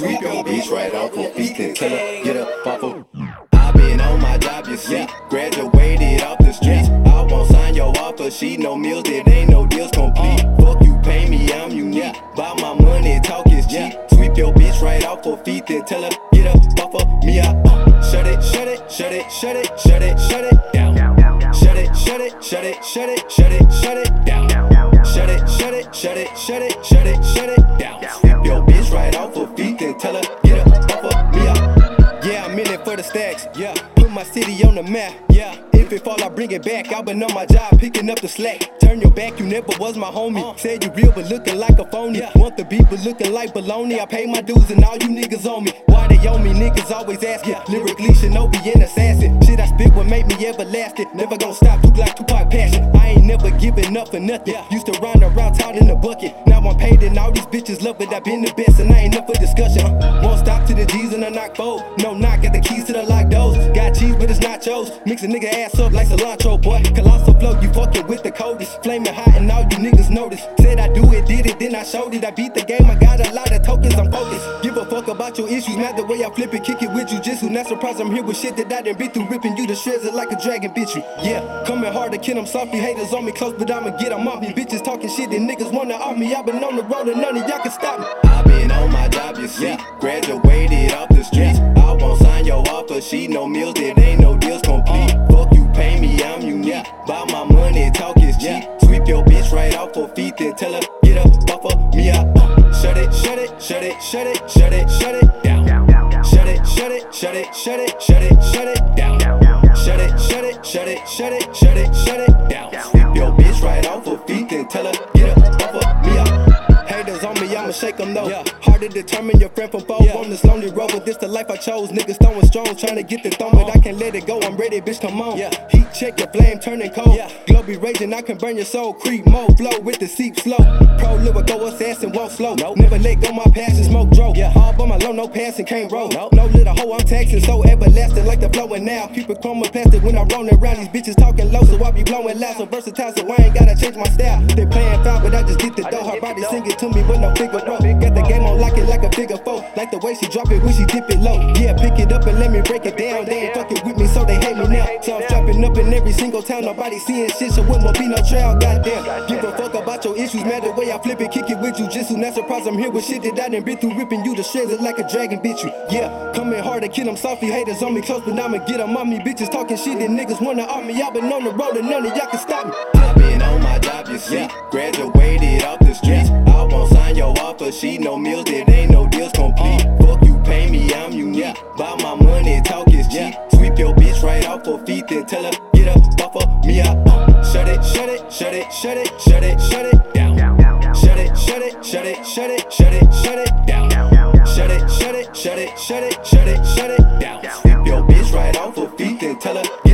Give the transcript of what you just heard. sleep your bitch right off her feet and tell her get up off her. I been on my job, you see, graduated off the streets. I won't sign your offer, she no meals, it ain't no deals complete. Fuck you, pay me, I'm unique. Buy my money, talk is cheap. Sweep your bitch right off her feet and tell her get up off of me. I shut it, shut it, shut it, shut it, shut it, shut it down. Shut it, shut it, shut it, shut it, shut it, shut it down. Shut it, shut it, shut it, shut it, shut it, shut it down. Sweep your bitch right off her feet and tell her get up off of me. Yeah, I'm in it for the stacks. Yeah, put my city on the map. Yeah, if it fall, I bring it back. I've been on my job picking up the slack. Turn your back, you never was my homie. Said you real, but looking like a phony. Want the beat, but looking like baloney. I pay my dues and all you niggas on me. Why they on me? Niggas always asking. Lyrically, Shinobi an assassin. Shit I spit will make me everlasting. Never gon' stop, look like Tupac passion. I ain't never giving up for nothing. Used to run around tied in the bucket. Now I'm paid and all these bitches love it. I been the best and I ain't up for discussion. Won't stop to the G's and I knock fold. No knock, got the keys to the lock doors. Got cheese, but it's not yours. Mix a nigga ass up like cilantro, boy. Colossal flow, you fucking with the coldest. Flaming hot and all you niggas notice. Said I do it, did it, then I showed it. I beat the game, I got a lot of tokens, I'm focused. Give a fuck about your issues, not the way I flip it, kick it with you. Just who not surprised I'm here with shit that I done been through. Ripping you to shreds like a dragon, bitch you. Yeah, coming hard to kill them softly. Haters on me close, but I'ma get them off me. Bitches talking shit and niggas wanna off me. I been on the road and none of y'all can stop me. I been on my job, you see. Graduated off the streets. I won't sign your offer, she no meals, it ain't no deals complete. Fuck you, pay me, I'm unique. Buy my money, talk is cheap. Sweep your bitch right off her feet and tell her get up off of me. I shut it, shut it, shut it, shut it, shut it, shut it down. Shut it, shut it, shut it, shut it, shut it, shut it down. Shut it, shut it, shut it, shut it, shut it, shut it down. Sweep your bitch right off her feet and tell her get up off of me. Haters on me, I'ma shake them though. Hard to determine your friend from foe. On this lonely road, but this the life I chose. Niggas throwing strong, trying to get the thumb, but I can't let it go. I'm ready, bitch, come on. Heat check, your flame turning cold. Glow be raging, I can burn your soul. Creep mode, flow with the seep slow. Pro lyrical assassin, won't slow. Never let go, my passion, smoke drove. All by my low, no passing, can't roll. No little hoe, I'm taxing, so everlasting like the flowing now. Keep it chrome and plastic when I'm rolling around. These bitches talking low, so I be blowing loud. So versatile, so I ain't gotta change my style. They playing foul, but I just get the dough. Her body singing to me with no figure roll. Got the game on lock it like a figure four. Like the way she drop it when she dip it low. Yeah, pick it up and let me break it down. They ain't fucking with me, so they hate me now. So I'm dropping up in every single town. Nobody seeing shit, so it won't be no trial, goddamn. Give a fuck about your issues, matter the way I flip it, kick it with you. Just who not surprised I'm here with shit that I done been through. Ripping you to shreds like a dragon, bitch you. Yeah, coming hard to kill them softly. Haters on me close, but I'ma get them on me. Bitches talking shit that niggas wanna off me. I been on the road and none of y'all can stop me. I been on my job, you see. Graduated off the streets. I won't sign your offer, she no meals, it ain't no deals complete. Fuck you, pay me, I'm unique. Buy my money, talk is cheap. Sweep your bitch right off her feet and tell her get up off of me. I shut it, shut it, shut it, shut it, shut it, shut it down. Shut it, shut it, shut it, shut it, shut it, shut it down. Shut it, shut it, shut it, shut it, shut it, shut it down. Sweep your bitch right off her feet and tell her.